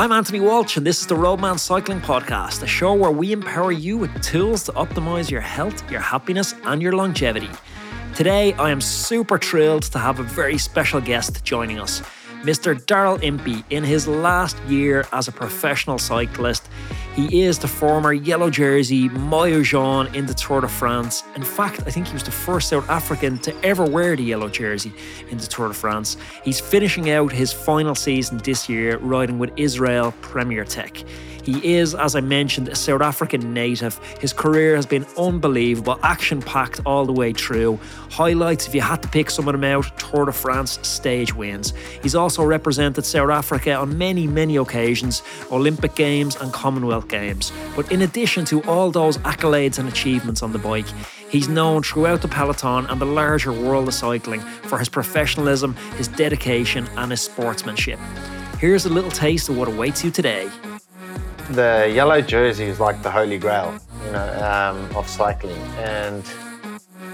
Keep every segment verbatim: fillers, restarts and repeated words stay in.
I'm Anthony Walsh, and this is the Roadman Cycling Podcast, a show where we empower you with tools to optimize your health, your happiness, and your longevity. Today, I am super thrilled to have a very special guest joining us, Mister Daryl Impey. In his last year as a professional cyclist, he is the former yellow jersey Maillot Jaune in the Tour de France. In fact, I think he was the first South African to ever wear the yellow jersey in the Tour de France. He's finishing out his final season this year riding with Israel Premier Tech. He is, as I mentioned, a South African native. His career has been unbelievable, action-packed all the way through. Highlights, if you had to pick some of them out, Tour de France stage wins. He's also represented South Africa on many, many occasions, Olympic Games and Commonwealth Games. But in addition to all those accolades and achievements on the bike, he's known throughout the peloton and the larger world of cycling for his professionalism, his dedication, and his sportsmanship. Here's a little taste of what awaits you today. The yellow jersey is like the holy grail, you know, um, of cycling. And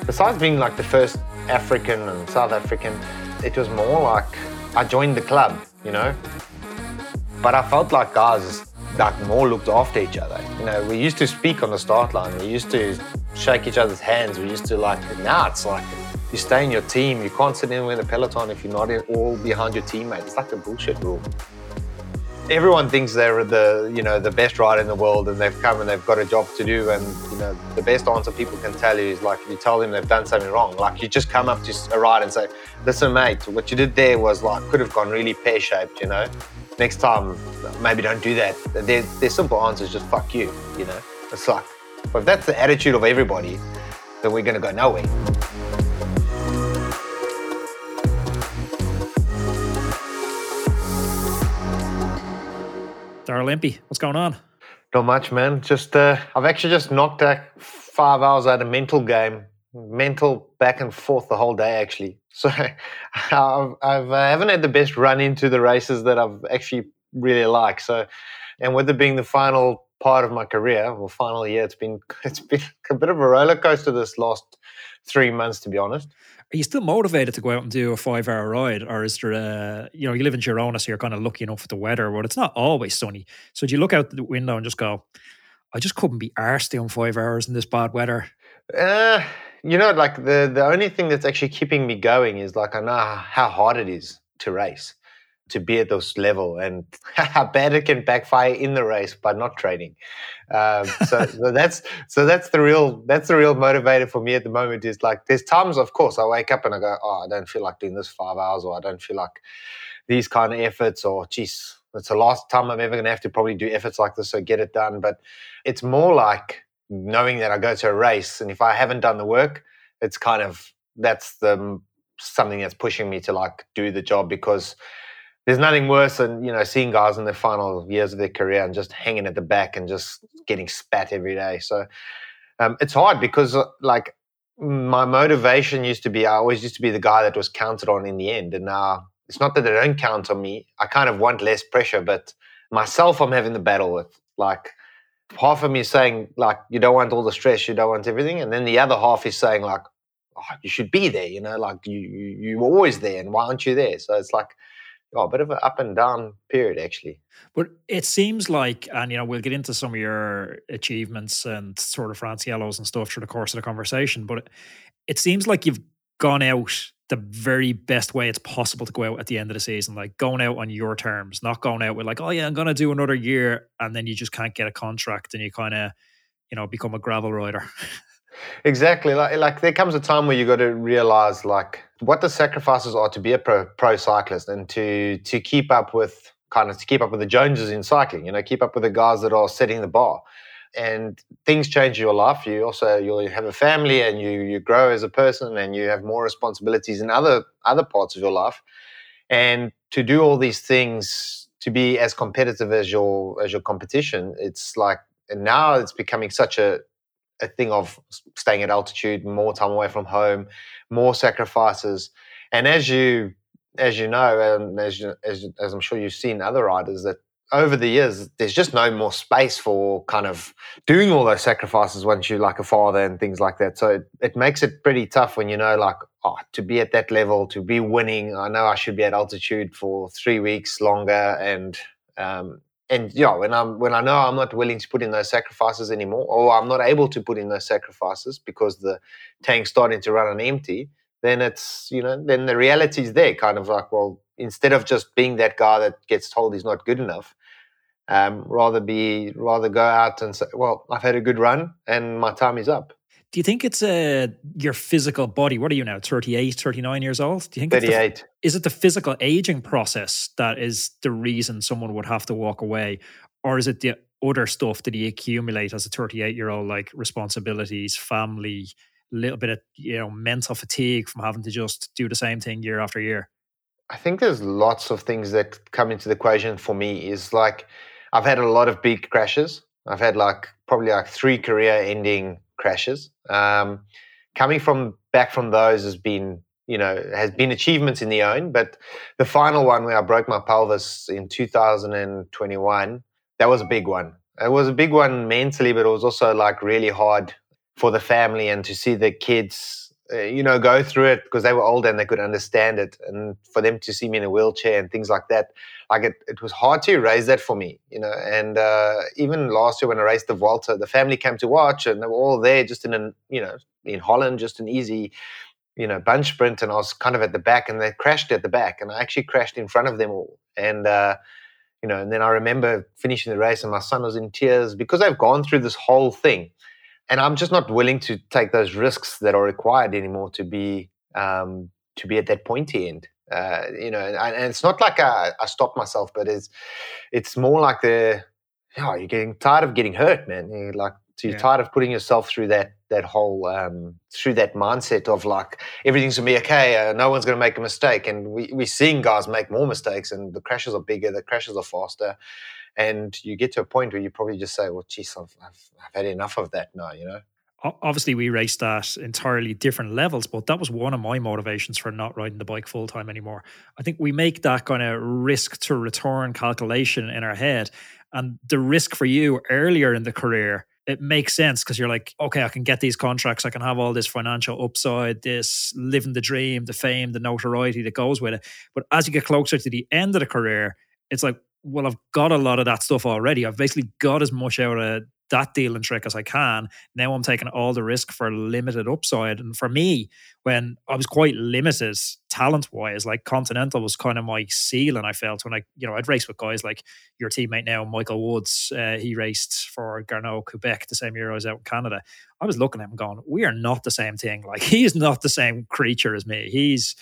besides being like the first African and South African, it was more like I joined the club, you know. But I felt like guys like more looked after each other. You know, we used to speak on the start line. We used to shake each other's hands. We used to like, now it's like you stay in your team. You can't sit in with a peloton if you're not all behind your teammates. It's like a bullshit rule. Everyone thinks they're the, you know, the best rider in the world, and they've come and they've got a job to do. And you know, the best answer people can tell you is like, if you tell them they've done something wrong, like you just come up to a rider and say, "Listen, mate, what you did there was like could have gone really pear-shaped. You know, next time maybe don't do that." Their, their simple answer is just "fuck you." You know, it's like, but if that's the attitude of everybody, then we're going to go nowhere. Daryl Impey, what's going on? Not much, man. Just uh, I've actually just knocked out five hours out of mental game, mental back and forth the whole day actually. So I've, I've I haven't had the best run into the races that I've actually really liked. So, and with it being the final part of my career, well, final year, it's been it's been a bit of a roller coaster this last three months, to be honest. Are you still motivated to go out and do a five-hour ride, or is there a, you know, you live in Girona, so you're kind of lucky enough with the weather, but it's not always sunny. So do you look out the window and just go, I just couldn't be arsed doing five hours in this bad weather? Uh, you know, like the, the only thing that's actually keeping me going is like I know how hard it is to race, to be at this level, and how bad it can backfire in the race by not training. Um, so, so that's so that's the real that's the real motivator for me at the moment. Is like there's times, of course, I wake up and I go, oh, I don't feel like doing this five hours, or I don't feel like these kind of efforts, or geez, it's the last time I'm ever going to have to probably do efforts like this, so get it done. But it's more like knowing that I go to a race, and if I haven't done the work, it's kind of that's the something that's pushing me to like do the job, because there's nothing worse than, you know, seeing guys in their final years of their career and just hanging at the back and just getting spat every day. So um, it's hard because, uh, like, my motivation used to be I always used to be the guy that was counted on in the end. And now it's not that they don't count on me. I kind of want less pressure, but myself I'm having the battle with. Like, half of me is saying, like, you don't want all the stress, you don't want everything. And then the other half is saying, like, oh, you should be there, you know, like you, you, you were always there and why aren't you there? So it's like, oh, a bit of an up and down period, actually. But it seems like, and you know, we'll get into some of your achievements and Tour de France yellows and stuff through the course of the conversation, but it, it seems like you've gone out the very best way it's possible to go out at the end of the season, like going out on your terms, not going out with like, oh yeah, I'm going to do another year, and then you just can't get a contract and you kind of, you know, become a gravel rider. Exactly. Like, like there comes a time where you got to realize like what the sacrifices are to be a pro, pro cyclist and to to keep up with kind of to keep up with the Joneses in cycling, you know, keep up with the guys that are setting the bar. And things change in your life. You also you'll have a family and you you grow as a person and you have more responsibilities in other other parts of your life. And to do all these things, to be as competitive as your as your competition, it's like, and now it's becoming such a a thing of staying at altitude, more time away from home, more sacrifices. And as you as you know, and as, you, as as I'm sure you've seen other riders, that over the years, there's just no more space for kind of doing all those sacrifices once you're like a father and things like that. So it, it makes it pretty tough when you know, like, oh, to be at that level, to be winning, I know I should be at altitude for three weeks longer, and um, And yeah, when I'm when I know I'm not willing to put in those sacrifices anymore, or I'm not able to put in those sacrifices because the tank's starting to run on empty, then it's, you know, then the reality's there, kind of like, well, instead of just being that guy that gets told he's not good enough, um, rather be rather go out and say, well, I've had a good run and my time is up. Do you think it's uh, your physical body? What are you now, thirty-eight, thirty-nine years old? Do you think thirty-eight. It's the, is it the physical aging process that is the reason someone would have to walk away? Or is it the other stuff that you accumulate as a thirty-eight-year-old, like responsibilities, family, a little bit of, you know, mental fatigue from having to just do the same thing year after year? I think there's lots of things that come into the equation for me. Is like, I've had a lot of big crashes. I've had like probably like three career-ending crashes. Um, coming from back from those has been, you know, has been achievements in the own, but the final one where I broke my pelvis in two thousand twenty-one, that was a big one. It was a big one mentally, but it was also like really hard for the family and to see the kids, uh, you know, go through it because they were older and they could understand it. And for them to see me in a wheelchair and things like that, like it, it was hard to erase that for me, you know. And uh, even last year when I raced the Vuelta, the family came to watch and they were all there just in an, you know, in Holland, just an easy, you know, bunch sprint. And I was kind of at the back and they crashed at the back and I actually crashed in front of them all. And, uh, you know, and then I remember finishing the race and my son was in tears because I've gone through this whole thing. And I'm just not willing to take those risks that are required anymore to be um, to be at that pointy end. Uh, you know, and, and it's not like I, I stopped myself, but it's it's more like the, you know, you're getting tired of getting hurt, man. You're like so you're yeah. tired of putting yourself through that that whole um, through that mindset of like everything's gonna be okay, uh, no one's gonna make a mistake, and we we're seeing guys make more mistakes, and the crashes are bigger, the crashes are faster. And you get to a point where you probably just say, well, geez, I've, I've, I've had enough of that now, you know. Obviously, we raced at entirely different levels, but that was one of my motivations for not riding the bike full-time anymore. I think we make that kind of risk-to-return calculation in our head. And the risk for you earlier in the career, it makes sense because you're like, okay, I can get these contracts, I can have all this financial upside, this living the dream, the fame, the notoriety that goes with it. But as you get closer to the end of the career, it's like, well, I've got a lot of that stuff already. I've basically got as much out of that deal and trick as I can. Now I'm taking all the risk for limited upside. And for me, when I was quite limited talent-wise, like Continental was kind of my ceiling, I felt. When I, you know, I'd race with guys like your teammate now, Michael Woods. Uh, he raced for Garneau-Quebec the same year I was out in Canada. I was looking at him going, we are not the same thing. Like, he's not the same creature as me. He's...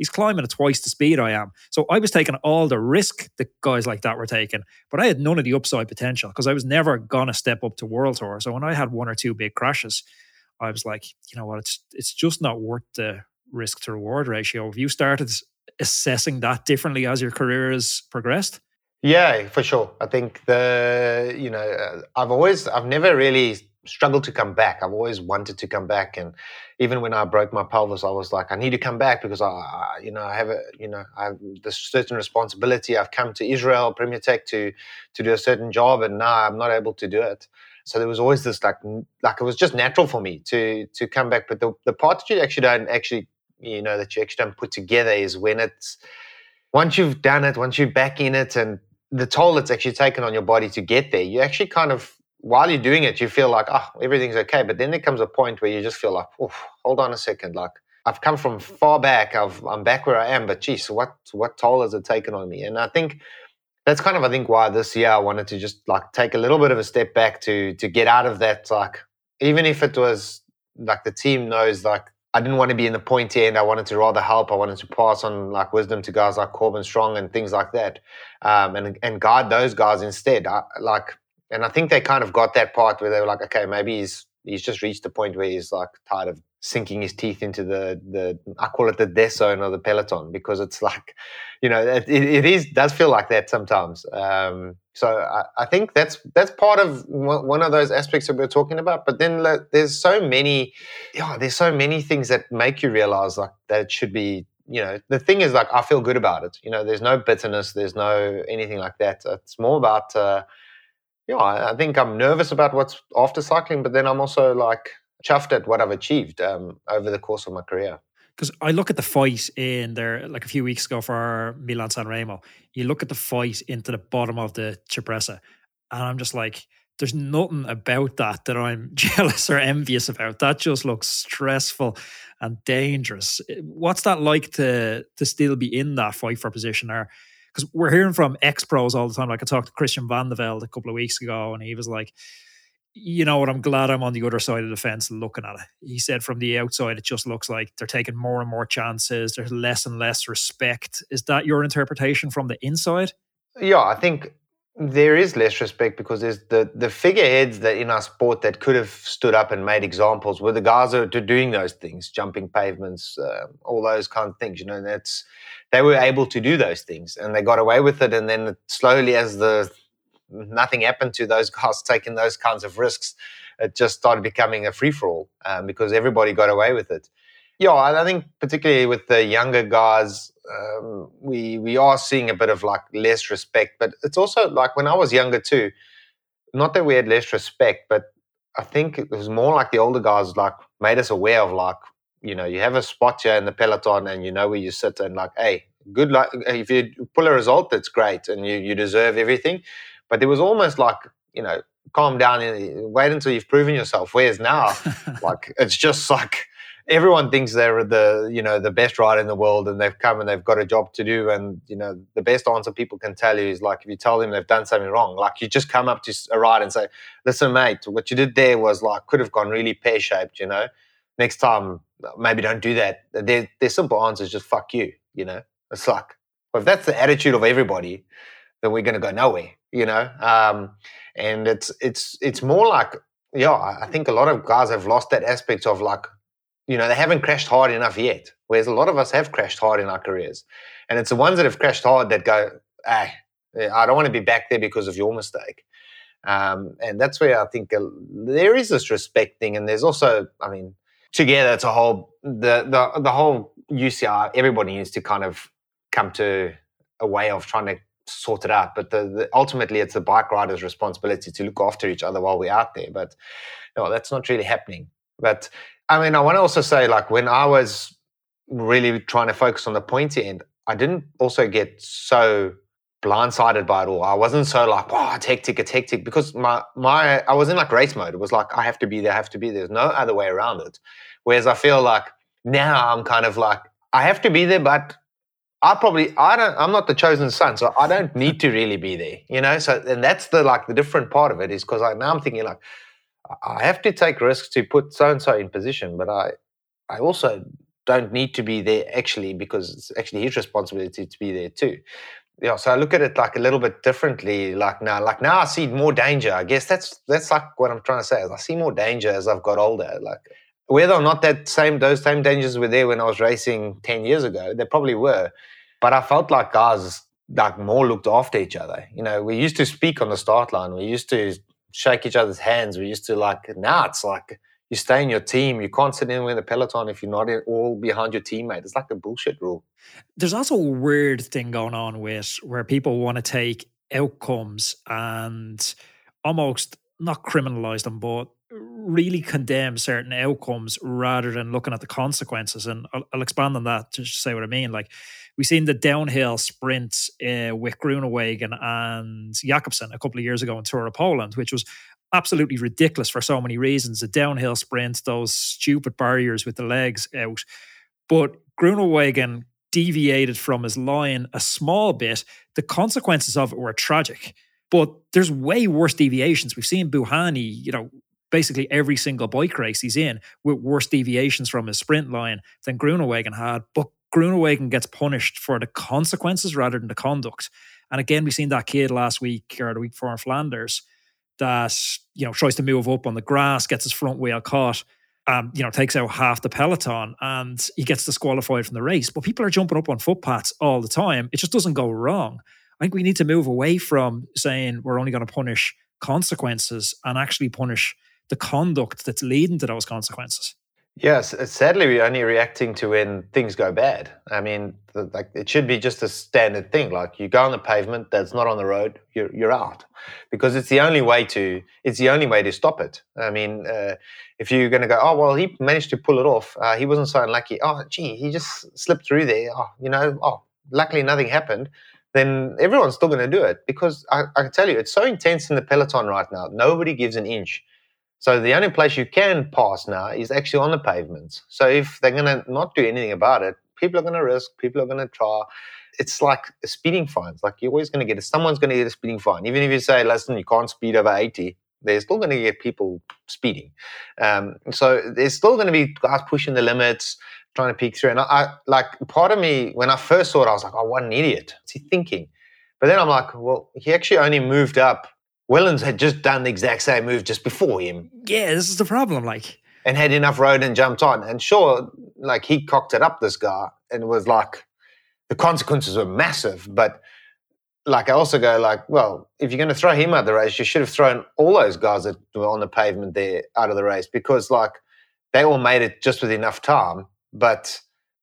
He's climbing at twice the speed I am. So I was taking all the risk that guys like that were taking, but I had none of the upside potential because I was never going to step up to World Tour. So when I had one or two big crashes, I was like, you know what, it's it's just not worth the risk to reward ratio. Have you started assessing that differently as your career has progressed? Yeah, for sure. I think the, you know, I've always, I've never really struggled to come back. I've always wanted to come back, and even when I broke my pelvis, I was like, I need to come back because I, I you know, I have a, you know, I have this certain responsibility. I've come to Israel Premier Tech to to do a certain job, and now I'm not able to do it. So there was always this like, like it was just natural for me to to come back. But the the part that you actually don't actually, you know, that you actually don't put together is when it's once you've done it, once you're back in it, and the toll it's actually taken on your body to get there, you actually kind of. While you're doing it, you feel like, oh, everything's okay. But then there comes a point where you just feel like, oh, hold on a second. Like, I've come from far back. I've, I'm back where I am. But, geez, what what toll has it taken on me? And I think that's kind of, I think, why this year I wanted to just, like, take a little bit of a step back to to get out of that. Like, even if it was, like, the team knows, like, I didn't want to be in the pointy end. I wanted to rather help. I wanted to pass on like wisdom to guys like Corbin Strong and things like that um, and, and guide those guys instead. I, like... And I think they kind of got that part where they were like, okay, maybe he's he's just reached the point where he's like tired of sinking his teeth into the, the I call it the death zone or the peloton, because it's like, you know, it, it is does feel like that sometimes. Um, so I, I think that's that's part of one of those aspects that we're talking about. But then like, there's so many, yeah, there's so many things that make you realize like that it should be, you know, the thing is like I feel good about it. You know, there's no bitterness, there's no anything like that. It's more about... Uh, Yeah, I think I'm nervous about what's after cycling, but then I'm also like chuffed at what I've achieved um, over the course of my career. because I look at the fight in there, like a few weeks ago for Milan San Remo, you look at the fight into the bottom of the Cipressa, and I'm just like, there's nothing about that that I'm jealous or envious about. That just looks stressful and dangerous. What's that like to to still be in that fight for position? Or because we're hearing from ex-pros all the time. Like I talked to Christian Van de Velde a couple of weeks ago, and he was like, you know what, I'm glad I'm on the other side of the fence looking at it. He said from the outside, it just looks like they're taking more and more chances. There's less and less respect. Is that your interpretation from the inside? Yeah, I think there is less respect because there's the, the figureheads that in our sport that could have stood up and made examples were the guys that are doing those things, jumping pavements, uh, all those kind of things. You know, that's they were able to do those things and they got away with it. And then slowly, as the nothing happened to those guys taking those kinds of risks, it just started becoming a free for all um, because everybody got away with it. Yeah, I think particularly with the younger guys, um, we we are seeing a bit of like less respect. But it's also like when I was younger too, not that we had less respect, but I think it was more like the older guys like made us aware of like, you know, you have a spot here in the peloton and you know where you sit and like, hey, good luck. If you pull a result, that's great and you, you deserve everything. But there was almost like, you know, calm down and wait until you've proven yourself. Whereas now, like it's just like, everyone thinks they're the, you know, the best rider in the world and they've come and they've got a job to do. And, you know, the best answer people can tell you is like, if you tell them they've done something wrong, like you just come up to a rider and say, listen, mate, what you did there was like, could have gone really pear-shaped, you know. Next time, maybe don't do that. Their, their simple answer is just fuck you, you know. It's like, well, if that's the attitude of everybody, then we're going to go nowhere, you know. Um, and it's it's it's more like, yeah, I think a lot of guys have lost that aspect of like, you know, they haven't crashed hard enough yet, whereas a lot of us have crashed hard in our careers. And it's the ones that have crashed hard that go, hey, I don't want to be back there because of your mistake. Um, and that's where I think uh, there is this respect thing. And there's also, I mean, together it's a whole, the, the, the whole U C I, everybody needs to kind of come to a way of trying to sort it out. But the, the, ultimately it's the bike rider's responsibility to look after each other while we're out there. But no, that's not really happening. But I mean, I want to also say, like, when I was really trying to focus on the pointy end, I didn't also get so blindsided by it all. I wasn't so like, wow, it's hectic, it's hectic, because my my I was in like race mode. It was like, I have to be there, I have to be there. There's no other way around it. Whereas I feel like now I'm kind of like, I have to be there, but I probably, I don't, I'm not the chosen son, so I don't need to really be there, you know? So, and that's the like the different part of it is because like, now I'm thinking like, I have to take risks to put so-and-so in position, but I I also don't need to be there actually because it's actually his responsibility to be there too. Yeah, so I look at it like a little bit differently, like now, like now I see more danger. I guess that's that's like what I'm trying to say is I see more danger as I've got older. Like whether or not that same those same dangers were there when I was racing ten years ago, they probably were. But I felt like guys like more looked after each other. You know, we used to speak on the start line. We used to shake each other's hands. We used to like, now it's like you stay in your team. You can't sit in with the peloton if you're not all behind your teammate. It's like a bullshit rule. There's also a weird thing going on with where people want to take outcomes and almost not criminalize them, but really condemn certain outcomes rather than looking at the consequences. And I'll, I'll expand on that to say what I mean. Like we've seen the downhill sprint uh, with Groenewegen and Jakobsen a couple of years ago in Tour of Poland, which was absolutely ridiculous for so many reasons. The downhill sprint, those stupid barriers with the legs out. But Groenewegen deviated from his line a small bit. The consequences of it were tragic. But there's way worse deviations. We've seen Buhani, you know, basically every single bike race he's in with worse deviations from his sprint line than Groenewegen had. But Groenewegen gets punished for the consequences rather than the conduct. And again, we've seen that kid last week or the week before in Flanders that, you know, tries to move up on the grass, gets his front wheel caught, um, you know, takes out half the peloton and he gets disqualified from the race. But people are jumping up on footpaths all the time. It just doesn't go wrong. I think we need to move away from saying we're only going to punish consequences and actually punish the conduct that's leading to those consequences. Yes, sadly, we're only reacting to when things go bad. I mean, like it should be just a standard thing. Like you go on the pavement that's not on the road, you're you're out, because it's the only way to it's the only way to stop it. I mean, uh, if you're going to go, oh well, he managed to pull it off. Uh, he wasn't so unlucky. Oh, gee, he just slipped through there. Oh, you know. Oh, luckily nothing happened. Then everyone's still going to do it, because I, I can tell you, it's so intense in the peloton right now. Nobody gives an inch. So the only place you can pass now is actually on the pavements. So if they're going to not do anything about it, people are going to risk, people are going to try. It's like speeding fines. Like you're always going to get it. Someone's going to get a speeding fine. Even if you say, listen, you can't speed over eighty, they're still going to get people speeding. Um, so there's still going to be guys pushing the limits, trying to peek through. And I, I like part of me, when I first saw it, I was like, oh, what an idiot. What's he thinking? But then I'm like, well, he actually only moved up. Wellens had just done the exact same move just before him. Yeah, this is the problem, like. And had enough road and jumped on. And sure, like, he cocked it up, this guy, and it was like, the consequences were massive. But, like, I also go, like, well, if you're going to throw him out of the race, you should have thrown all those guys that were on the pavement there out of the race, because, like, they all made it just with enough time. But,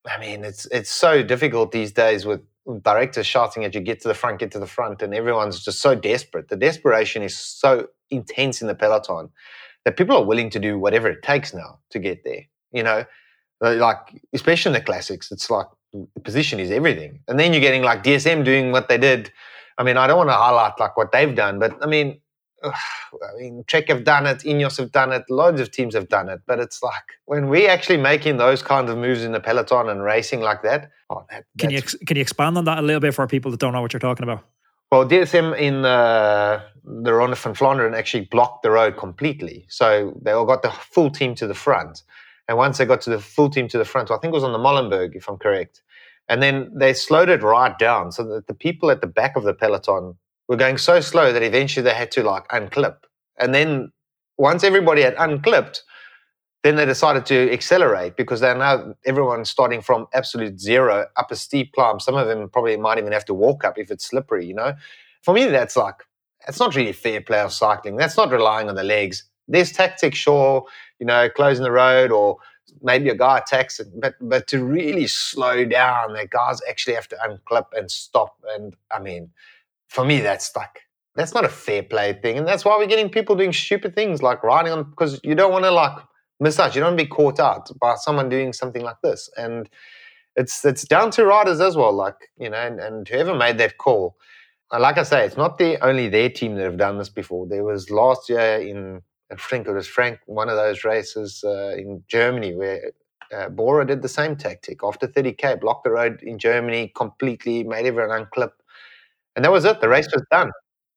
I mean, it's it's so difficult these days with directors shouting at you, get to the front, get to the front, and everyone's just so desperate. The desperation is so intense in the peloton that people are willing to do whatever it takes now to get there. You know, like, especially in the classics, it's like the position is everything. And then you're getting like D S M doing what they did. I mean, I don't want to highlight like what they've done, but I mean, ugh, I mean, Trek have done it, Ineos have done it, loads of teams have done it, but it's like when we're actually making those kinds of moves in the peloton and racing like that. Oh, that can you ex- can you expand on that a little bit for people that don't know what you're talking about? Well, D S M in uh, the Ronde van Vlaanderen actually blocked the road completely, so they all got the full team to the front. And once they got to the full team to the front, well, I think it was on the Molenberg, if I'm correct, and then they slowed it right down so that the people at the back of the peloton were going so slow that eventually they had to like unclip. And then once everybody had unclipped, then they decided to accelerate, because they're now everyone's starting from absolute zero up a steep climb. Some of them probably might even have to walk up if it's slippery, you know. For me, that's like, it's not really fair play of cycling. That's not relying on the legs. There's tactics, sure, you know, closing the road or maybe a guy attacks it, but, but to really slow down, the guys actually have to unclip and stop. And I mean, for me, that's like, that's not a fair play thing. And that's why we're getting people doing stupid things like riding on, because you don't want to like miss out. You don't want to be caught out by someone doing something like this. And it's it's down to riders as well, like, you know, and, and whoever made that call. And like I say, it's not the only their team that have done this before. There was last year in, I think it was Frank, one of those races uh, in Germany where uh, Bora did the same tactic. After thirty K, blocked the road in Germany completely, made everyone unclip. And that was it. The race was done.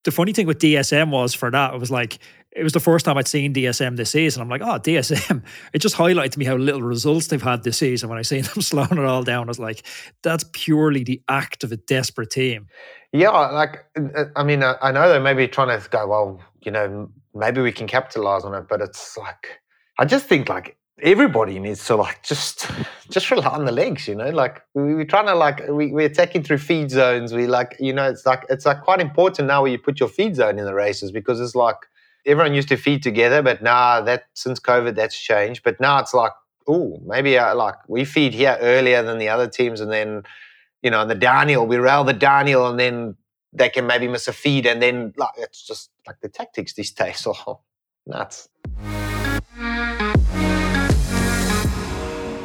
The funny thing with D S M was for that, it was like, it was the first time I'd seen D S M this season. I'm like, oh, D S M. It just highlighted to me how little results they've had this season. When I seen them slowing it all down, I was like, that's purely the act of a desperate team. Yeah, like, I mean, I know they may be trying to go, well, you know, maybe we can capitalize on it, but it's like, I just think like, everybody needs to like just just rely on the legs, you know. Like we, we're trying to like we, we're attacking through feed zones. We like you know it's like it's like quite important now where you put your feed zone in the races, because it's like everyone used to feed together, but now nah, that since COVID that's changed. But now it's like oh maybe I, like we feed here earlier than the other teams, and then you know the Daniel we rail the Daniel, and then they can maybe miss a feed, and then like it's just like the tactics these days are nuts.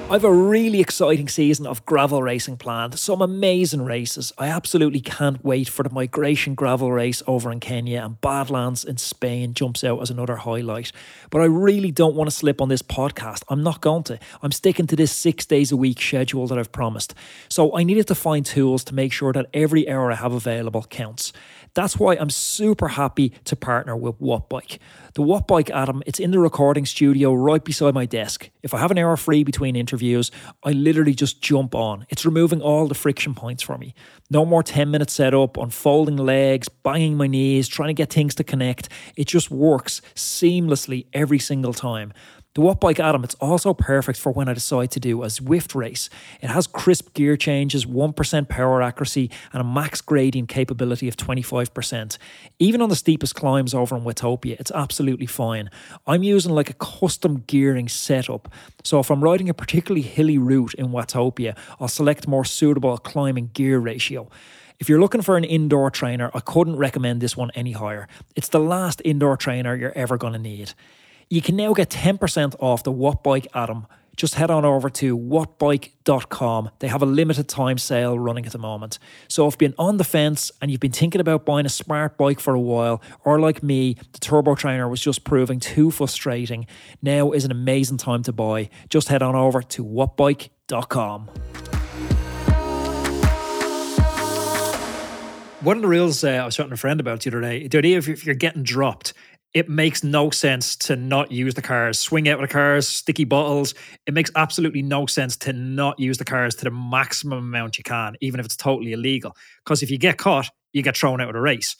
I have a really exciting season of gravel racing planned, some amazing races. I absolutely can't wait for the Migration gravel race over in Kenya, and Badlands in Spain jumps out as another highlight. But I really don't want to slip on this podcast. I'm not going to. I'm sticking to this six days a week schedule that I've promised. So I needed to find tools to make sure that every hour I have available counts. That's why I'm super happy to partner with Wattbike. The Wattbike Atom, it's in the recording studio right beside my desk. If I have an hour free between interviews, I literally just jump on. It's removing all the friction points for me. No more ten minute setup, unfolding legs, banging my knees, trying to get things to connect. It just works seamlessly every single time. The Wattbike Atom, it's also perfect for when I decide to do a Zwift race. It has crisp gear changes, one percent power accuracy, and a max gradient capability of twenty-five percent. Even on the steepest climbs over in Watopia, it's absolutely fine. I'm using like a custom gearing setup. So if I'm riding a particularly hilly route in Watopia, I'll select more suitable climbing gear ratio. If you're looking for an indoor trainer, I couldn't recommend this one any higher. It's the last indoor trainer you're ever going to need. You can now get ten percent off the Wattbike Atom. Just head on over to wattbike dot com. They have a limited time sale running at the moment. So if you've been on the fence and you've been thinking about buying a smart bike for a while, or like me, the Turbo Trainer was just proving too frustrating, now is an amazing time to buy. Just head on over to wattbike dot com. One of the rules uh, I was talking to a friend about the other day, the idea of if you're getting dropped, it makes no sense to not use the cars. Swing out of the cars, sticky bottles. It makes absolutely no sense to not use the cars to the maximum amount you can, even if it's totally illegal. Because if you get caught, you get thrown out of the race.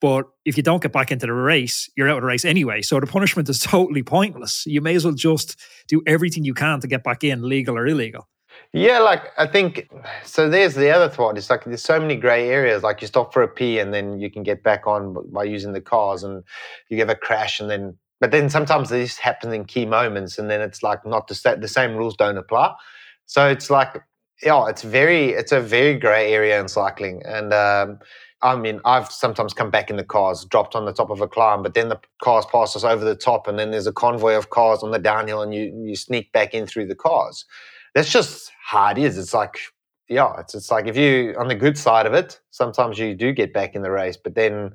But if you don't get back into the race, you're out of the race anyway. So the punishment is totally pointless. You may as well just do everything you can to get back in, legal or illegal. Yeah, like I think, so there's the other thought. It's like there's so many grey areas, like you stop for a pee and then you can get back on by using the cars and you have a crash and then, but then sometimes this happens in key moments and then it's like not the, the same rules don't apply. So it's like, yeah, it's very, it's a very grey area in cycling. And um, I mean, I've sometimes come back in the cars, dropped on the top of a climb, but then the cars pass us over the top and then there's a convoy of cars on the downhill and you you sneak back in through the cars. That's just how it is. It's like, yeah, it's it's like if you on the good side of it, sometimes you do get back in the race, but then,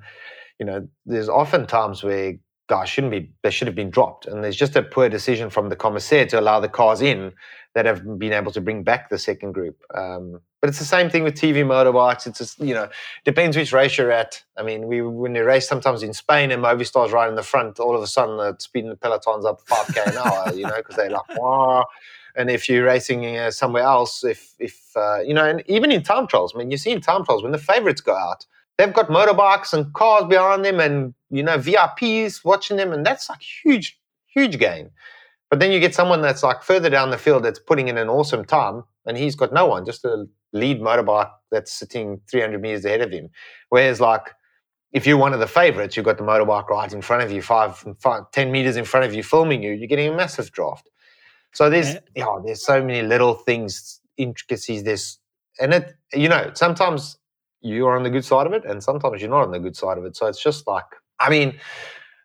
you know, there's often times where guys shouldn't be, they should have been dropped. And there's just a poor decision from the commissaire to allow the cars in that have been able to bring back the second group. Um, but it's the same thing with T V motorbikes. It's just, you know, depends which race you're at. I mean, we when we race sometimes in Spain and Movistar's right in the front, all of a sudden the speed in the peloton's up five K an hour, you know, because they're like, wow. And if you're racing uh, somewhere else, if, if uh, you know, and even in time trials, I mean, you see in time trials when the favorites go out, they've got motorbikes and cars behind them and, you know, V I Ps watching them. And that's like huge, huge gain. But then you get someone that's like further down the field that's putting in an awesome time and he's got no one, just a lead motorbike that's sitting three hundred meters ahead of him. Whereas like, if you're one of the favorites, you've got the motorbike right in front of you, five, five ten meters in front of you filming you, you're getting a massive draft. So there's, yeah, oh, there's so many little things, intricacies. There's, and it, you know, sometimes you are on the good side of it, and sometimes you're not on the good side of it. So it's just like, I mean,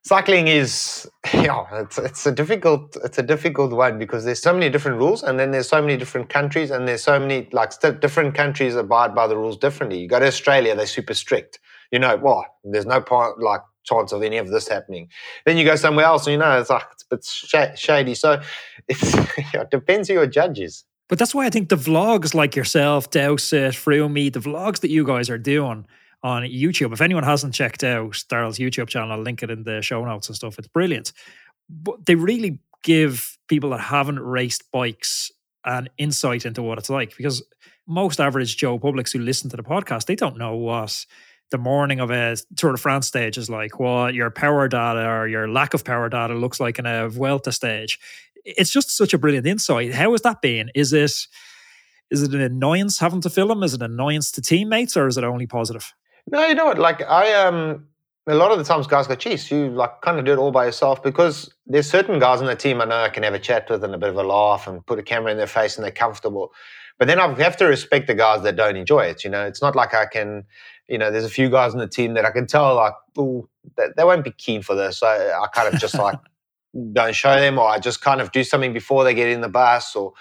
cycling is, yeah, it's it's a difficult, it's a difficult one because there's so many different rules, and then there's so many different countries, and there's so many like st- different countries abide by the rules differently. You go to Australia, they're super strict. You know, well, there's no part like chance of any of this happening. Then you go somewhere else and you know it's like it's a bit sh- shady. So it's, it depends who your judge is. But that's why I think the vlogs like yourself, Dowsett, Froome, the vlogs that you guys are doing on YouTube, if anyone hasn't checked out Daryl's YouTube channel, I'll link it in the show notes and stuff. It's brilliant. But they really give people that haven't raced bikes an insight into what it's like because most average Joe Publics who listen to the podcast, they don't know what the morning of a Tour de France stage is like, what your power data or your lack of power data looks like in a Vuelta stage. It's just such a brilliant insight. How has that been? Is it, is it an annoyance having to film? Is it an annoyance to teammates or is it only positive? No, you know what? Like I, um, a lot of the times guys go, geez, you like kind of do it all by yourself because there's certain guys on the team I know I can have a chat with and a bit of a laugh and put a camera in their face and they're comfortable. But then I have to respect the guys that don't enjoy it. You know, it's not like I can, you know, there's a few guys on the team that I can tell like, ooh, they, they won't be keen for this. So I, I kind of just like don't show them or I just kind of do something before they get in the bus or,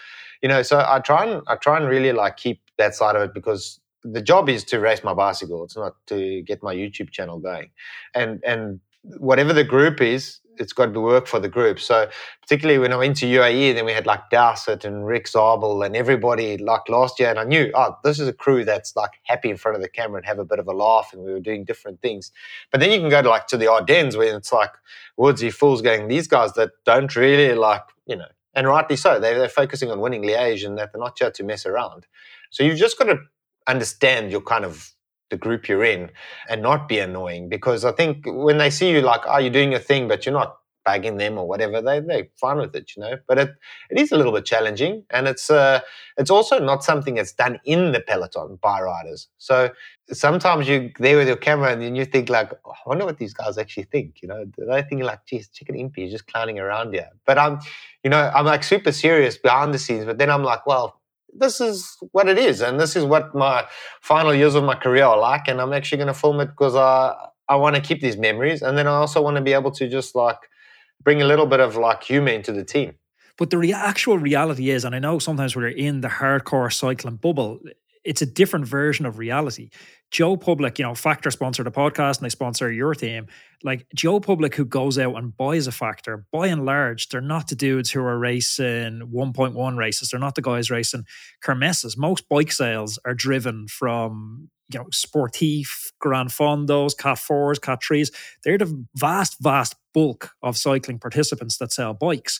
you know, so I try and I try and really like keep that side of it because the job is to race my bicycle. It's not to get my YouTube channel going. And, and whatever the group is, it's got to work for the group. So particularly when I went to U A E, then we had like Dowsett and Rick Zabel and everybody like last year. And I knew, oh, this is a crew that's like happy in front of the camera and have a bit of a laugh. And we were doing different things. But then you can go to like to the Ardennes where it's like Woodsy Fools going, these guys that don't really like, you know, and rightly so. They, they're focusing on winning Liège and that they're not here to mess around. So you've just got to understand your kind of the group you're in and not be annoying because I think when they see you like, oh, you're doing your thing, but you're not bagging them or whatever, they, they're fine with it, you know. But it, it is a little bit challenging, and it's uh, it's also not something that's done in the peloton by riders. So sometimes you're there with your camera and then you think like, oh, I wonder what these guys actually think, you know. They think like, geez, Chicken Impey is just clowning around here. But I'm, you know, I'm like super serious behind the scenes, but then I'm like, well, this is what it is, and this is what my final years of my career are like, and I'm actually going to film it because I, I want to keep these memories, and then I also want to be able to just like bring a little bit of like humor into the team. But the re- actual reality is, and I know sometimes when you're in the hardcore cycling bubble, it's a different version of reality. Joe Public, you know, Factor sponsor the podcast and they sponsor your team. Like Joe Public who goes out and buys a Factor, by and large, they're not the dudes who are racing one point one races. They're not the guys racing kermesses. Most bike sales are driven from, you know, Sportif, Gran Fondos, Cat fours, Cat threes. They're the vast, vast bulk of cycling participants that sell bikes.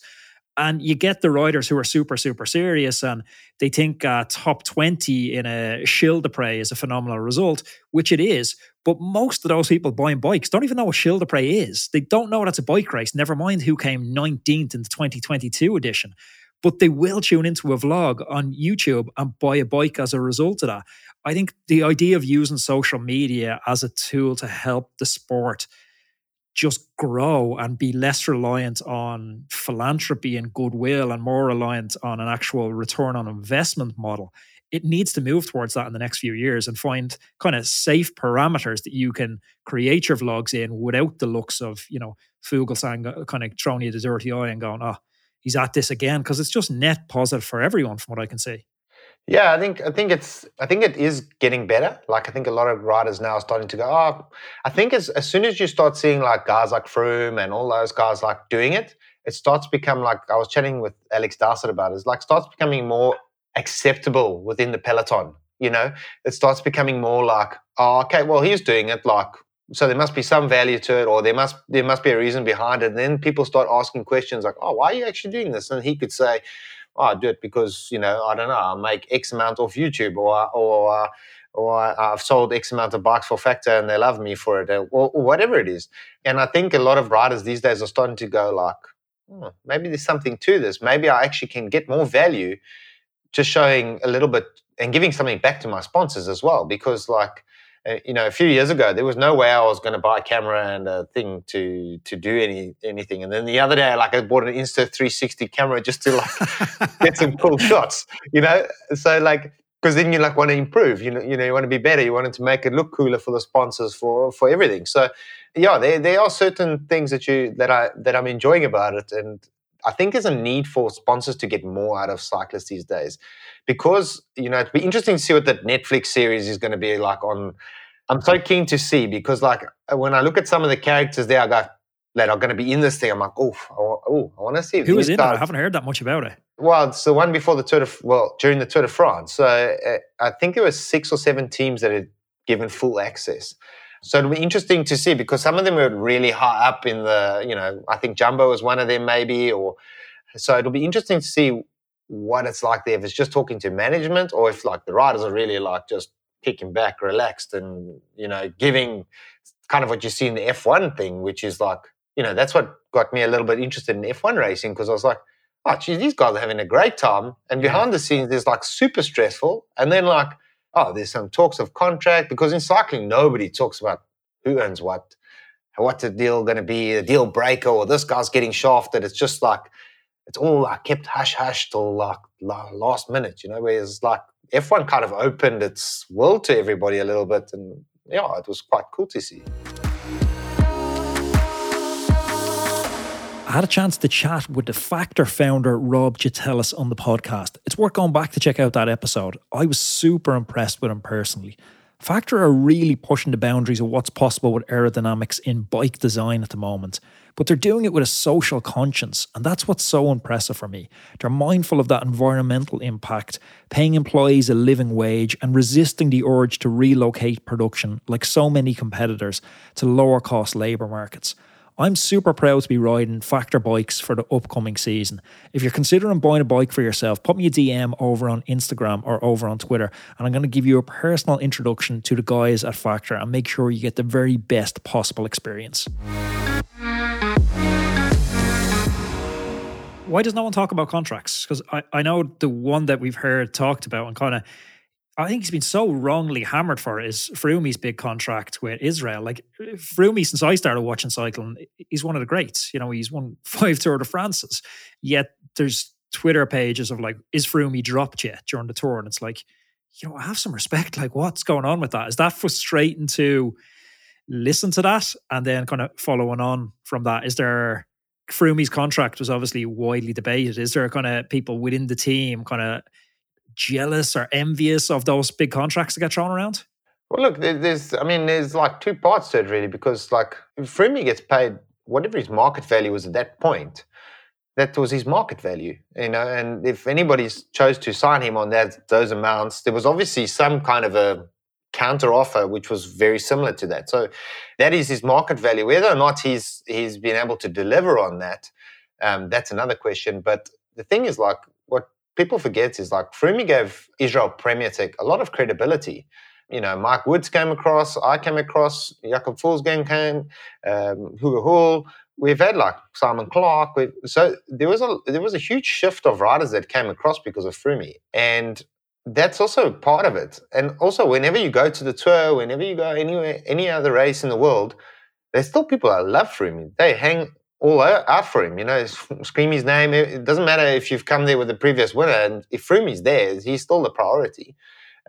And you get the riders who are super, super serious and they think uh, top twenty in a Schilde-Prijs is a phenomenal result, which it is. But most of those people buying bikes don't even know what Schilde-Prijs is. They don't know that's a bike race, never mind who came nineteenth in the twenty twenty-two edition. But they will tune into a vlog on YouTube and buy a bike as a result of that. I think the idea of using social media as a tool to help the sport just grow and be less reliant on philanthropy and goodwill and more reliant on an actual return on investment model. It needs to move towards that in the next few years and find kind of safe parameters that you can create your vlogs in without the looks of, you know, Fuglsang kind of throwing you the dirty eye and going, oh, he's at this again, because it's just net positive for everyone from what I can see. Yeah, I think I think it's I think it is getting better. Like I think a lot of riders now are starting to go, oh, I think as as soon as you start seeing like guys like Froome and all those guys like doing it, it starts to become like, I was chatting with Alex Dowsett about it, it's like starts becoming more acceptable within the peloton, you know? It starts becoming more like, oh, okay, well, he's doing it, like, so there must be some value to it, or there must there must be a reason behind it. And then people start asking questions like, oh, why are you actually doing this? And he could say, oh, I do it because, you know, I don't know, I make X amount off YouTube, or or or I've sold X amount of bikes for Factor and they love me for it, or, or whatever it is. And I think a lot of riders these days are starting to go like, oh, maybe there's something to this. Maybe I actually can get more value just showing a little bit and giving something back to my sponsors as well. Because like, you know, a few years ago, there was no way I was going to buy a camera and a thing to to do any anything. And then the other day, like I bought an Insta three sixty camera just to like get some cool shots, you know. So like, because then you like want to improve, you know, you know, you want to be better, you want to make it look cooler for the sponsors, for for everything. So yeah, there there are certain things that you that I that I'm enjoying about it, and I think there's a need for sponsors to get more out of cyclists these days, because, you know, it'd be interesting to see what that Netflix series is going to be like on. I'm so keen to see, because like when I look at some of the characters there, I go, that are going to be in this thing, I'm like, oh, oh, I want to see. Who is in it? I haven't heard that much about it. Well, it's the one before the Tour de, well, during the Tour de France. So uh, I think there were six or seven teams that had given full access. So it'll be interesting to see, because some of them were really high up in the, you know, I think Jumbo was one of them maybe, or so it'll be interesting to see what it's like there, if it's just talking to management, or if like the riders are really like just kicking back, relaxed, and, you know, giving kind of what you see in the F one thing, which is like, you know, that's what got me a little bit interested in F one racing, because I was like, oh, geez, these guys are having a great time. And behind the scenes, there's like super stressful. And then like, oh, there's some talks of contract, because in cycling, nobody talks about who earns what, what's the deal going to be, a deal breaker, or this guy's getting shafted. It's just like, it's all like kept hush hush till like last minute, you know, whereas like F one kind of opened its world to everybody a little bit. And yeah, it was quite cool to see. I had a chance to chat with the Factor founder, Rob Gitellis, on the podcast. It's worth going back to check out that episode. I was super impressed with him personally. Factor are really pushing the boundaries of what's possible with aerodynamics in bike design at the moment. But they're doing it with a social conscience, and that's what's so impressive for me. They're mindful of that environmental impact, paying employees a living wage, and resisting the urge to relocate production, like so many competitors, to lower-cost labour markets. I'm super proud to be riding Factor bikes for the upcoming season. If you're considering buying a bike for yourself, pop me a D M over on Instagram or over on Twitter, and I'm going to give you a personal introduction to the guys at Factor and make sure you get the very best possible experience. why does no one talk about contracts? Because I, I know the one that we've heard talked about and kind of, I think he's been so wrongly hammered for it, is Froome's big contract with Israel. Like, Froome, since I started watching cycling, he's one of the greats. You know, he's won five Tour de France's. Yet there's Twitter pages of like, is Froome dropped yet during the tour? And it's like, you know, have some respect. Like, what's going on with that? Is that frustrating to listen to that? And then kind of following on from that, is there, Froome's contract was obviously widely debated. Is there kind of people within the team kind of jealous or envious of those big contracts that get thrown around? Well, look, there's, I mean, there's like two parts to it really, because like Froome gets paid whatever his market value was at that point. That was his market value, you know, and if anybody chose to sign him on that those amounts, there was obviously some kind of a counter offer which was very similar to that. So that is his market value. Whether or not he's he's been able to deliver on that, um, that's another question. But the thing is, like, what people forget is like Froome gave Israel Premier Tech a lot of credibility. You know, Mike Woods came across, I came across, Jakob Fuglsang came, um, Hugo Hull. We've had like Simon Clark. We've, so there was a there was a huge shift of riders that came across because of Froome, and that's also part of it. And also, whenever you go to the Tour, whenever you go anywhere, any other race in the world, there's still people that love Froome. They hang all out for him. You know, scream his name. It doesn't matter if you've come there with the previous winner, and if Froome's there, he's still the priority.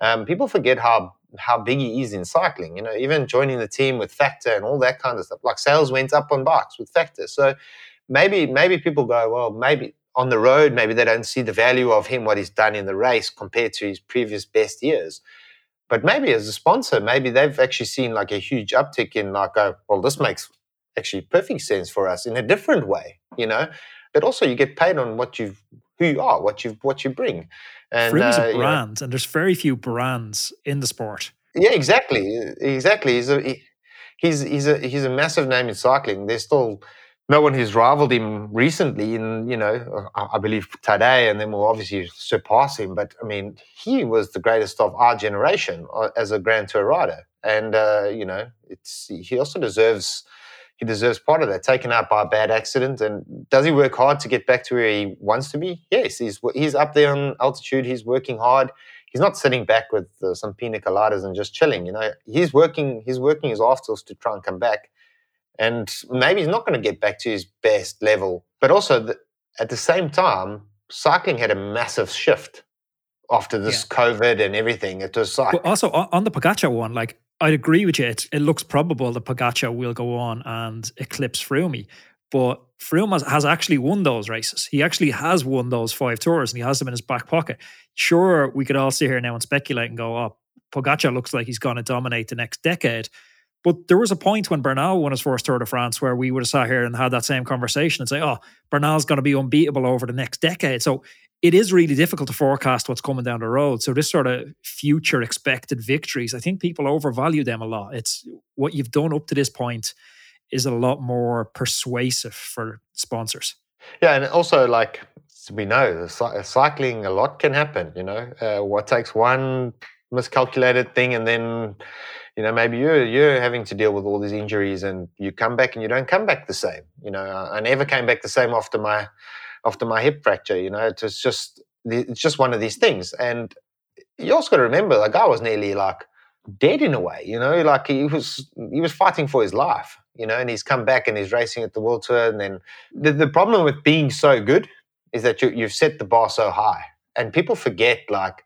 Um, people forget how how big he is in cycling, you know, even joining the team with Factor and all that kind of stuff. Like sales went up on bikes with Factor. So maybe maybe people go, well, maybe on the road, maybe they don't see the value of him, what he's done in the race compared to his previous best years. But maybe as a sponsor, maybe they've actually seen like a huge uptick in like, oh, well, this makes actually perfect sense for us in a different way, you know. But also you get paid on what you've, who you are, what you what you bring. And Froome's uh, a brand, you know, and there's very few brands in the sport. Yeah, exactly, exactly. He's a he, he's he's a he's a massive name in cycling. There's still no one who's rivaled him recently. In you know, I, I believe today, and then we'll obviously surpass him. But I mean, he was the greatest of our generation as a Grand Tour rider, and uh, you know, it's he also deserves. He deserves part of that, taken out by a bad accident. And does he work hard to get back to where he wants to be? Yes, he's he's up there on altitude. He's working hard. He's not sitting back with uh, some pina coladas and just chilling. You know, he's working. He's working his arse to try and come back. And maybe he's not going to get back to his best level. But also, the, at the same time, cycling had a massive shift after this yeah. COVID and everything. It was like, but also on the Pogačar one, like. I'd agree with you. It, it looks probable that Pogačar will go on and eclipse Froome. But Froome has, has actually won those races. He actually has won those five tours and he has them in his back pocket. Sure, we could all sit here now and speculate and go, oh, Pogačar looks like he's going to dominate the next decade. But there was a point when Bernal won his first Tour de France where we would have sat here and had that same conversation and say, oh, Bernal's going to be unbeatable over the next decade. So it is really difficult to forecast what's coming down the road. So this sort of future expected victories, I think people overvalue them a lot. It's what you've done up to this point is a lot more persuasive for sponsors. Yeah, and also like we know, cycling, a lot can happen, you know. Uh, what takes one miscalculated thing and then, you know, maybe you're, you're having to deal with all these injuries and you come back and you don't come back the same. You know, I never came back the same after my... after my hip fracture, you know, it was just it's just one of these things. And you also got to remember, like I was nearly like dead in a way, you know, like he was he was fighting for his life, you know, and he's come back and he's racing at the World Tour. And then the, the problem with being so good is that you, you've set the bar so high, and people forget like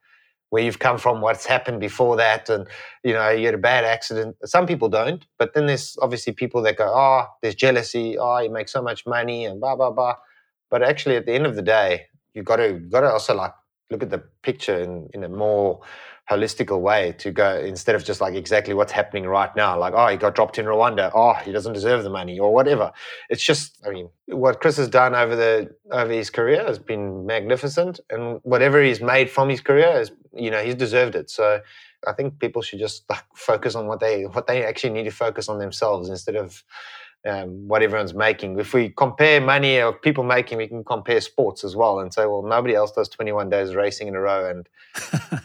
where you've come from, what's happened before that, and you know, you had a bad accident. Some people don't, but then there's obviously people that go, oh, there's jealousy, oh, you make so much money, and blah blah blah. But actually, at the end of the day, you've got to, you've got to also like look at the picture in, in a more holistical way to go, instead of just like exactly what's happening right now. Like, oh, he got dropped in Rwanda. Oh, he doesn't deserve the money or whatever. It's just, I mean, what Chris has done over the over his career has been magnificent. And whatever he's made from his career, is, you know, he's deserved it. So I think people should just like focus on what they what they actually need to focus on themselves instead of Um, what everyone's making. If we compare money or people making, we can compare sports as well and say, well, nobody else does twenty-one days racing in a row, and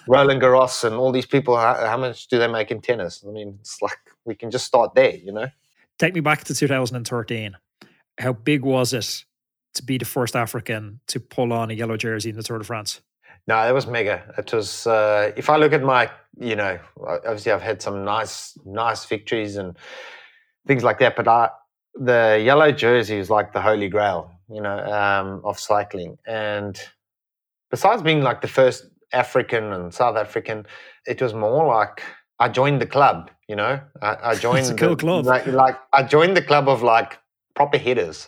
Roland Garros and all these people, how, how much do they make in tennis? I mean, it's like we can just start there, you know? Take me back to two thousand thirteen. How big was it to be the first African to pull on a yellow jersey in the Tour de France? No, that was mega. It was, uh, if I look at my, you know, obviously I've had some nice, nice victories and things like that, but I, the yellow jersey is like the holy grail, you know, um, of cycling. And besides being like the first African and South African, it was more like I joined the club, you know, I, I joined it's a cool the, club. Like, like I joined the club of like proper hitters,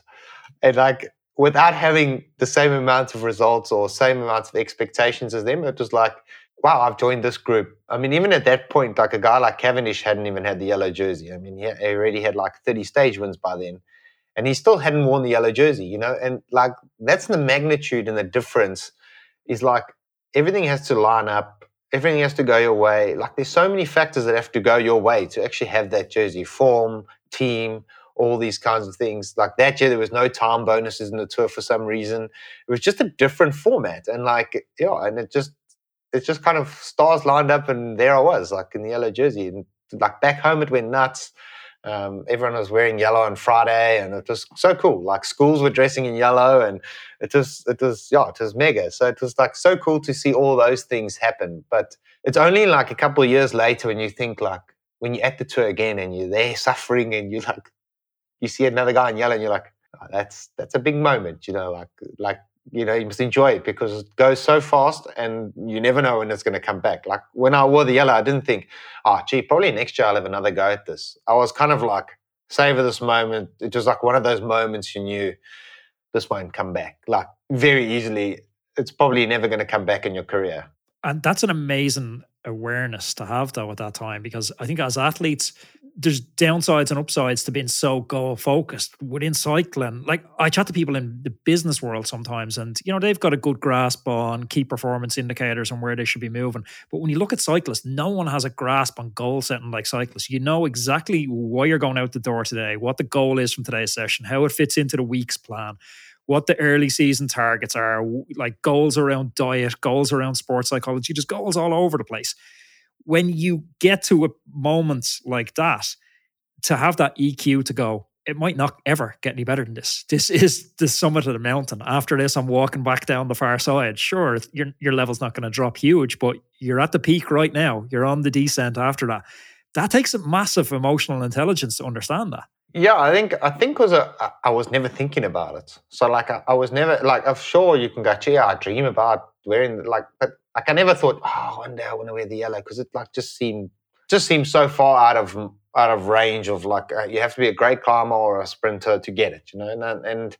and like, without having the same amounts of results or same amounts of expectations as them, it was like, wow, I've joined this group. I mean, even at that point, like a guy like Cavendish hadn't even had the yellow jersey. I mean, he already had like thirty stage wins by then, and he still hadn't worn the yellow jersey, you know? And like, that's the magnitude and the difference is like everything has to line up, everything has to go your way. Like there's so many factors that have to go your way to actually have that jersey: form, team, all these kinds of things. Like that year, there was no time bonuses in the Tour for some reason. It was just a different format. And like, yeah, and it just, it's just kind of stars lined up, and there I was, like in the yellow jersey. And like back home, it went nuts. Um, everyone was wearing yellow on Friday, and it was so cool. Like schools were dressing in yellow, and it was, it was, yeah, it was mega. So it was like so cool to see all those things happen. But it's only like a couple of years later when you think like, when you're at the Tour again and you're there suffering and you're like, you see another guy in yellow and you're like, oh, that's that's a big moment, you know, like, like you know, you must enjoy it because it goes so fast and you never know when it's going to come back. Like when I wore the yellow, I didn't think, oh, gee, probably next year I'll have another go at this. I was kind of like, savor this moment. It was like one of those moments you knew this won't come back. Like very easily, it's probably never going to come back in your career. And that's an amazing awareness to have though at that time, because I think as athletes, there's downsides and upsides to being so goal-focused within cycling. Like, I chat to people in the business world sometimes and, you know, they've got a good grasp on key performance indicators and where they should be moving. But when you look at cyclists, no one has a grasp on goal setting like cyclists. You know exactly why you're going out the door today, what the goal is from today's session, how it fits into the week's plan, what the early season targets are, like goals around diet, goals around sports psychology, just goals all over the place. When you get to a moment like that, to have that E Q to go, it might not ever get any better than this. This is the summit of the mountain. After this, I'm walking back down the far side. Sure, your, your level's not going to drop huge, but you're at the peak right now. You're on the descent after that. That takes a massive emotional intelligence to understand that. Yeah, I think I think because I, I was never thinking about it. So like I, I was never like, I'm sure you can go, gee, I dream about wearing like, but like I never thought, oh, one day I want to wear the yellow, because it like just seemed just seemed so far out of out of range of like uh, you have to be a great climber or a sprinter to get it, you know. And and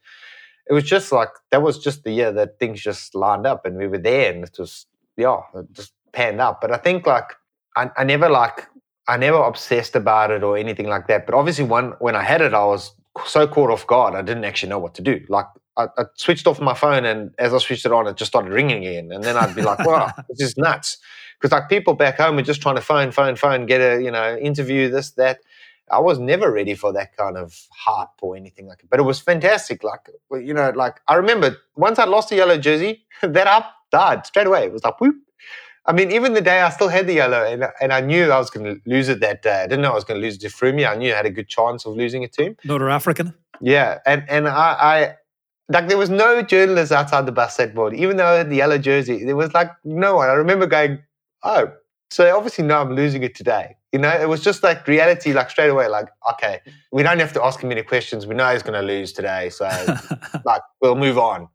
it was just like that was just the year that things just lined up and we were there, and it was yeah, it just panned up. But I think like I, I never like I never obsessed about it or anything like that. But obviously, one when I had it, I was so caught off guard, I didn't actually know what to do. Like, I, I switched off my phone, and as I switched it on, it just started ringing again. And then I'd be like, wow, this is nuts. Because, like, people back home are just trying to phone, phone, phone, get a, you know, interview, this, that. I was never ready for that kind of hype or anything like that. But it was fantastic. Like, you know, like, I remember once I lost the yellow jersey, that hype died straight away. It was like, whoop. I mean, even the day I still had the yellow, and, and I knew I was going to lose it that day. I didn't know I was going to lose it to Froome. I knew I had a good chance of losing it to him. Another African. Yeah, and and I, I like there was no journalist outside the bus that board. Even though I had the yellow jersey, there was like no one. I remember going, oh, so they obviously know I'm losing it today. You know, it was just like reality, like straight away, like, okay, we don't have to ask him any questions. We know he's going to lose today, so like we'll move on.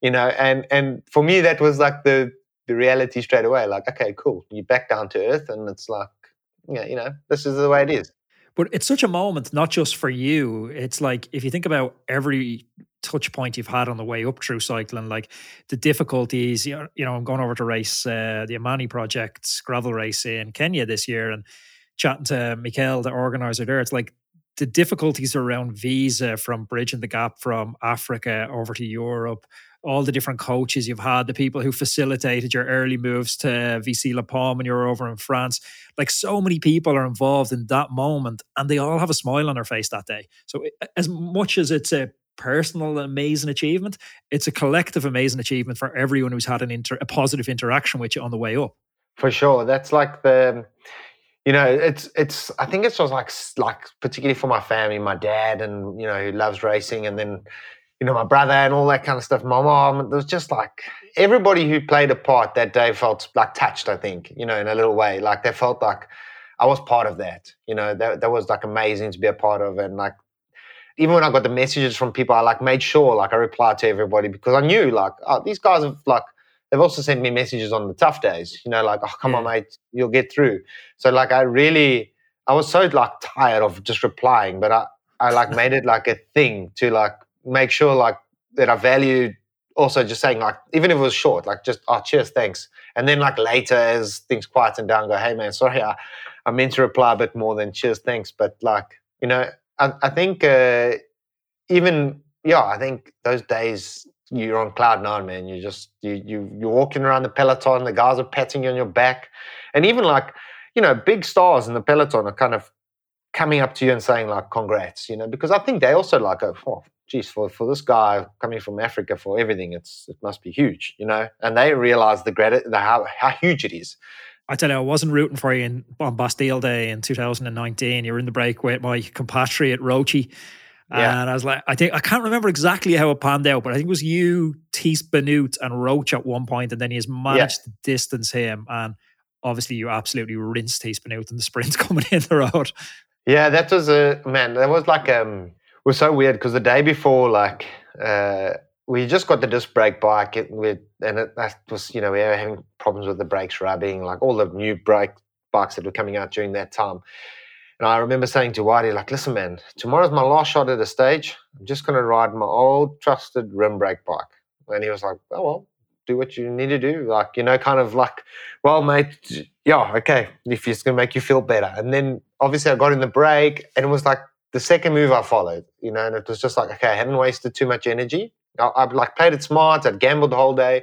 You know, and and for me that was like the. the reality straight away, like, okay, cool. You're back down to earth, and it's like, yeah, you know, this is the way it is. But it's such a moment, not just for you. It's like, if you think about every touch point you've had on the way up through cycling, like the difficulties, you know, you know I'm going over to race uh, the Amani Project's gravel race in Kenya this year, and chatting to Michael, the organizer there, it's like the difficulties around visa, from bridging the gap from Africa over to Europe, all the different coaches you've had, the people who facilitated your early moves to V C La Palme when you were over in France. Like, so many people are involved in that moment, and they all have a smile on their face that day. So as much as it's a personal amazing achievement, it's a collective amazing achievement for everyone who's had an inter- a positive interaction with you on the way up. For sure. That's like the... You know, it's, it's, I think it's just like, like, particularly for my family, my dad, and, you know, who loves racing. And then, you know, my brother and all that kind of stuff, my mom. There was just like everybody who played a part that day felt like touched, I think, you know, in a little way. Like they felt like I was part of that, you know, that, that was like amazing to be a part of. And like, even when I got the messages from people, I like made sure like I replied to everybody because I knew like, oh, these guys have like, they've also sent me messages on the tough days, you know, like, oh, come yeah. on, mate, you'll get through. So like I really, I was so like tired of just replying, but I, I like made it like a thing to like make sure like that I valued also just saying like, even if it was short, like just, oh, cheers, thanks. And then like later as things quieten down, go, hey man, sorry, I, I meant to reply a bit more than cheers, thanks. But like, you know, I, I think uh, even, yeah, I think those days you're on cloud nine, man. You just, you, you, you're walking around the peloton, the guys are patting you on your back. And even like, you know, big stars in the peloton are kind of coming up to you and saying like, congrats, you know, because I think they also like, oh, geez, for, for this guy coming from Africa for everything, it's it must be huge, you know, and they realize the, grat- the how, how huge it is. I tell you, I wasn't rooting for you in, on Bastille Day in two thousand nineteen. You were in the break with my compatriot Roche. Yeah. And I was like, I think I can't remember exactly how it panned out, but I think it was you, Tiesj Benoot, and Roche at one point, and then he has managed yeah. to distance him. And obviously, you absolutely rinsed Tiesj Benoot in the sprint coming in the road. Yeah, that was a man. That was like um, it was so weird because the day before, like uh, we just got the disc brake bike, and, we, and it, that was you know we were having problems with the brakes rubbing, like all the new brake bikes that were coming out during that time. And I remember saying to Whitey, like, listen, man, tomorrow's my last shot at the stage. I'm just going to ride my old trusted rim brake bike. And he was like, oh, well, do what you need to do. Like, you know, kind of like, well, mate, yeah, okay, if it's going to make you feel better. And then obviously I got in the brake and it was like the second move I followed, you know, and it was just like, okay, I haven't wasted too much energy. I, I like played it smart. I'd gambled the whole day.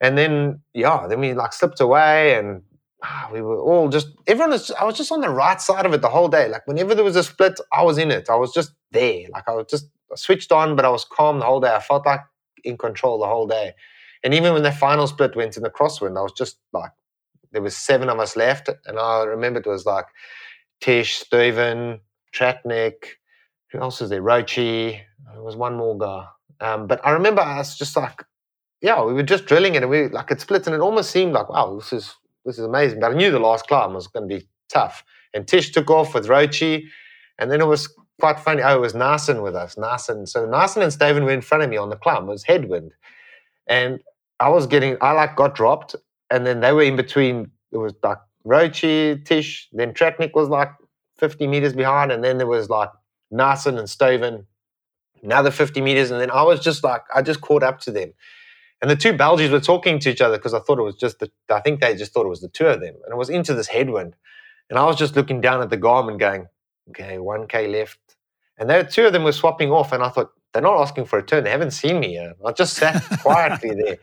And then, yeah, then we like slipped away and, Ah, we were all just, everyone was, I was just on the right side of it the whole day. Like whenever there was a split, I was in it. I was just there. Like I was just switched on, but I was calm the whole day. I felt like in control the whole day. And even when the final split went in the crosswind, I was just like, there was seven of us left. And I remember it was like Tiesj, Stuyven, Tratnik, who else was there? Roche. There was one more guy. Um, but I remember us just like, yeah, we were just drilling it and we like it split and it almost seemed like, wow, this is, This is amazing. But I knew the last climb was going to be tough. And Tiesj took off with Roche. And then it was quite funny. Oh, it was Narson with us. Narson. So Narson and Stuyven were in front of me on the climb. It was headwind. And I was getting, I like got dropped. And then they were in between. It was like Roche, Tiesj. Then Tratnik was like fifty meters behind. And then there was like Narson and Stuyven, another fifty meters. And then I was just like, I just caught up to them. And the two Belgians were talking to each other because I thought it was just the, I think they just thought it was the two of them. And it was into this headwind. And I was just looking down at the Garmin going, okay, one K left. And the two of them were swapping off. And I thought, they're not asking for a turn. They haven't seen me yet. I just sat quietly there.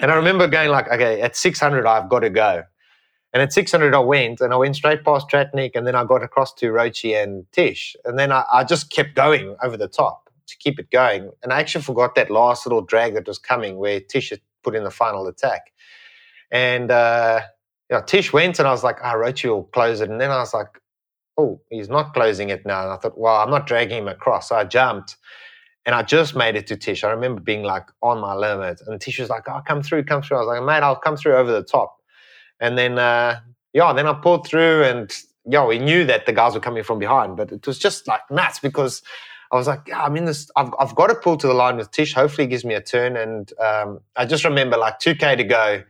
And I remember going like, okay, at six hundred, I've got to go. And at six hundred, I went. And I went straight past Tratnik. And then I got across to Roche and Tiesj. And then I, I just kept going over the top to keep it going. And I actually forgot that last little drag that was coming where Tiesj had put in the final attack. And uh, you know, Tiesj went and I was like, oh, Roche will close it. And then I was like, oh, he's not closing it now. And I thought, well, I'm not dragging him across. So I jumped and I just made it to Tiesj. I remember being like on my limit. And Tiesj was like, oh, come through, come through. I was like, mate, I'll come through over the top. And then, uh, yeah, then I pulled through and, yeah, we knew that the guys were coming from behind. But it was just like nuts because I was like, yeah, I'm in this, I've, I've got to pull to the line with Tiesj. Hopefully he gives me a turn. And um, I just remember like two K to go,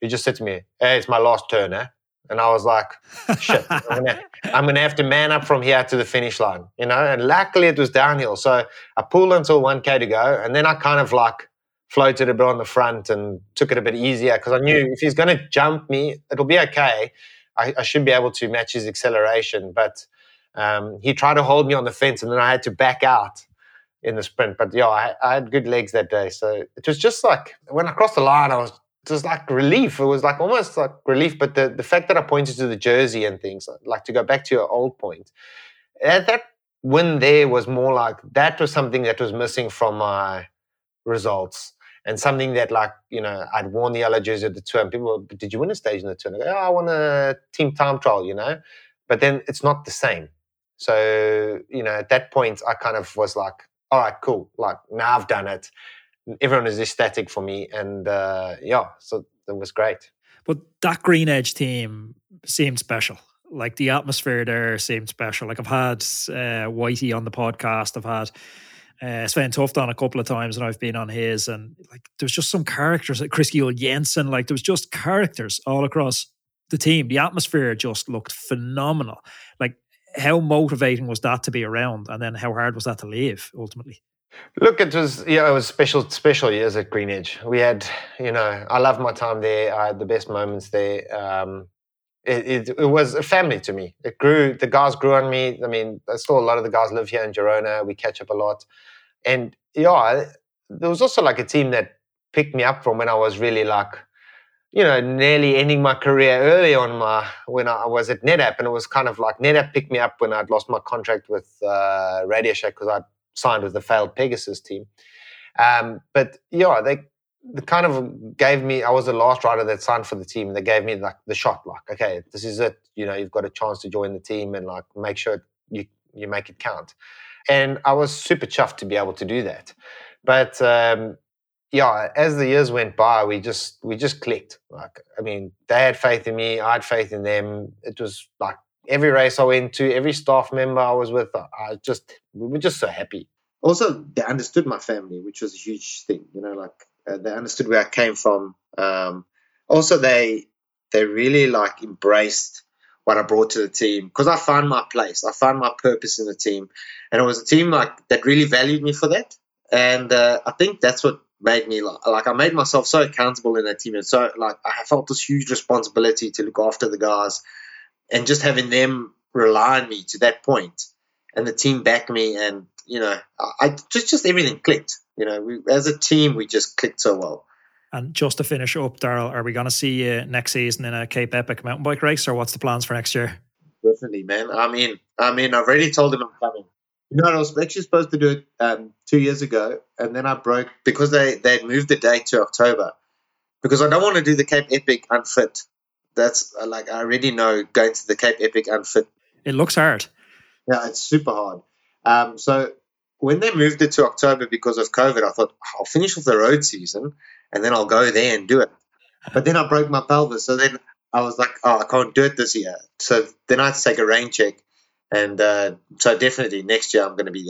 he just said to me, hey, it's my last turn, eh? And I was like, shit, I'm going I'm gonna to have to man up from here to the finish line, you know? And luckily it was downhill. So I pulled until one K to go. And then I kind of like floated a bit on the front and took it a bit easier because I knew if he's going to jump me, it'll be okay. I, I should be able to match his acceleration. But Um, he tried to hold me on the fence and then I had to back out in the sprint. But yeah, I, I had good legs that day. So it was just like, when I crossed the line, I was just like relief. It was like almost like relief. But the, the fact that I pointed to the jersey and things, like to go back to your old point, that, that win there was more like, that was something that was missing from my results. And something that like, you know, I'd worn the yellow jersey at the tour and people were, did you win a stage in the tour? And I go, oh, I won a team time trial, you know. But then it's not the same. So, you know, at that point, I kind of was like, all right, cool. Like, now I've done it. Everyone is ecstatic for me. And uh, yeah, so it was great. But that Green Edge team seemed special. Like, the atmosphere there seemed special. Like, I've had uh, Whitey on the podcast. I've had uh, Sven Tuft on a couple of times, and I've been on his. And like, there was just some characters, like Chris Giel Jensen. Like, there was just characters all across the team. The atmosphere just looked phenomenal. Like, how motivating was that to be around? And then how hard was that to leave ultimately? Look, it was, yeah, it was special, special years at Green Edge. We had, you know, I loved my time there. I had the best moments there. Um, it, it, it was a family to me. It grew, the guys grew on me. I mean, still a lot of the guys live here in Girona. We catch up a lot. And yeah, there was also like a team that picked me up from when I was really like, you know, nearly ending my career early on my when I was at NetApp. And it was kind of like NetApp picked me up when I'd lost my contract with uh, Radio Shack because I'd signed with the failed Pegasus team. Um, but yeah, they, they kind of gave me, I was the last rider that signed for the team. They gave me like the shot, like, okay, this is it. You know, you've got a chance to join the team and like make sure you, you make it count. And I was super chuffed to be able to do that. But um, yeah, as the years went by, we just, we just clicked. Like, I mean, they had faith in me. I had faith in them. It was like, every race I went to, every staff member I was with, I just we were just so happy. Also, they understood my family, which was a huge thing. You know, like uh, they understood where I came from. Um, also, they they really like embraced what I brought to the team because I found my place, I found my purpose in the team, and it was a team like that really valued me for that. And uh, I think that's what made me like, like I made myself so accountable in that team, and so like I felt this huge responsibility to look after the guys. And just having them rely on me to that point and the team back me and, you know, I just, just everything clicked. You know, we, as a team, we just clicked so well. And just to finish up, Daryl, are we going to see you next season in a Cape Epic mountain bike race, or what's the plans for next year? Definitely, man. I'm in. I'm in. I've already told them I'm coming. You know, I was actually supposed to do it um, two years ago, and then I broke because they, they'd moved the date to October because I don't want to do the Cape Epic unfit. That's like, I already know going to the Cape Epic unfit. It looks hard. Yeah, it's super hard. Um, so when they moved it to October because of COVID, I thought, oh, I'll finish off the road season and then I'll go there and do it. But then I broke my pelvis. So then I was like, oh, I can't do it this year. So then I had to take a rain check. And uh, so definitely next year I'm going to be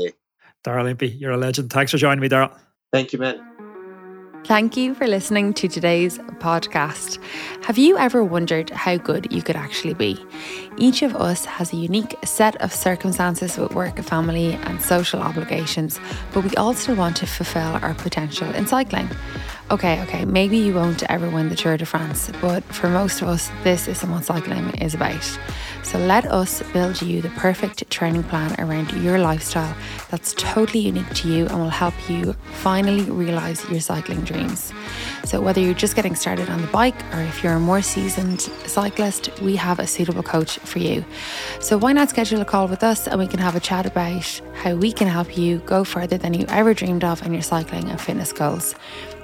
there. Daryl Impey, you're a legend. Thanks for joining me, Daryl. Thank you, man. Thank you for listening to today's podcast. Have you ever wondered how good you could actually be? Each of us has a unique set of circumstances with work, family, and social obligations, but we all still want to fulfill our potential in cycling. Okay, okay, maybe you won't ever win the Tour de France, but for most of us, this is what cycling is about. So let us build you the perfect training plan around your lifestyle that's totally unique to you and will help you finally realise your cycling dreams. So whether you're just getting started on the bike or if you're a more seasoned cyclist, we have a suitable coach for you. So why not schedule a call with us and we can have a chat about how we can help you go further than you ever dreamed of in your cycling and fitness goals.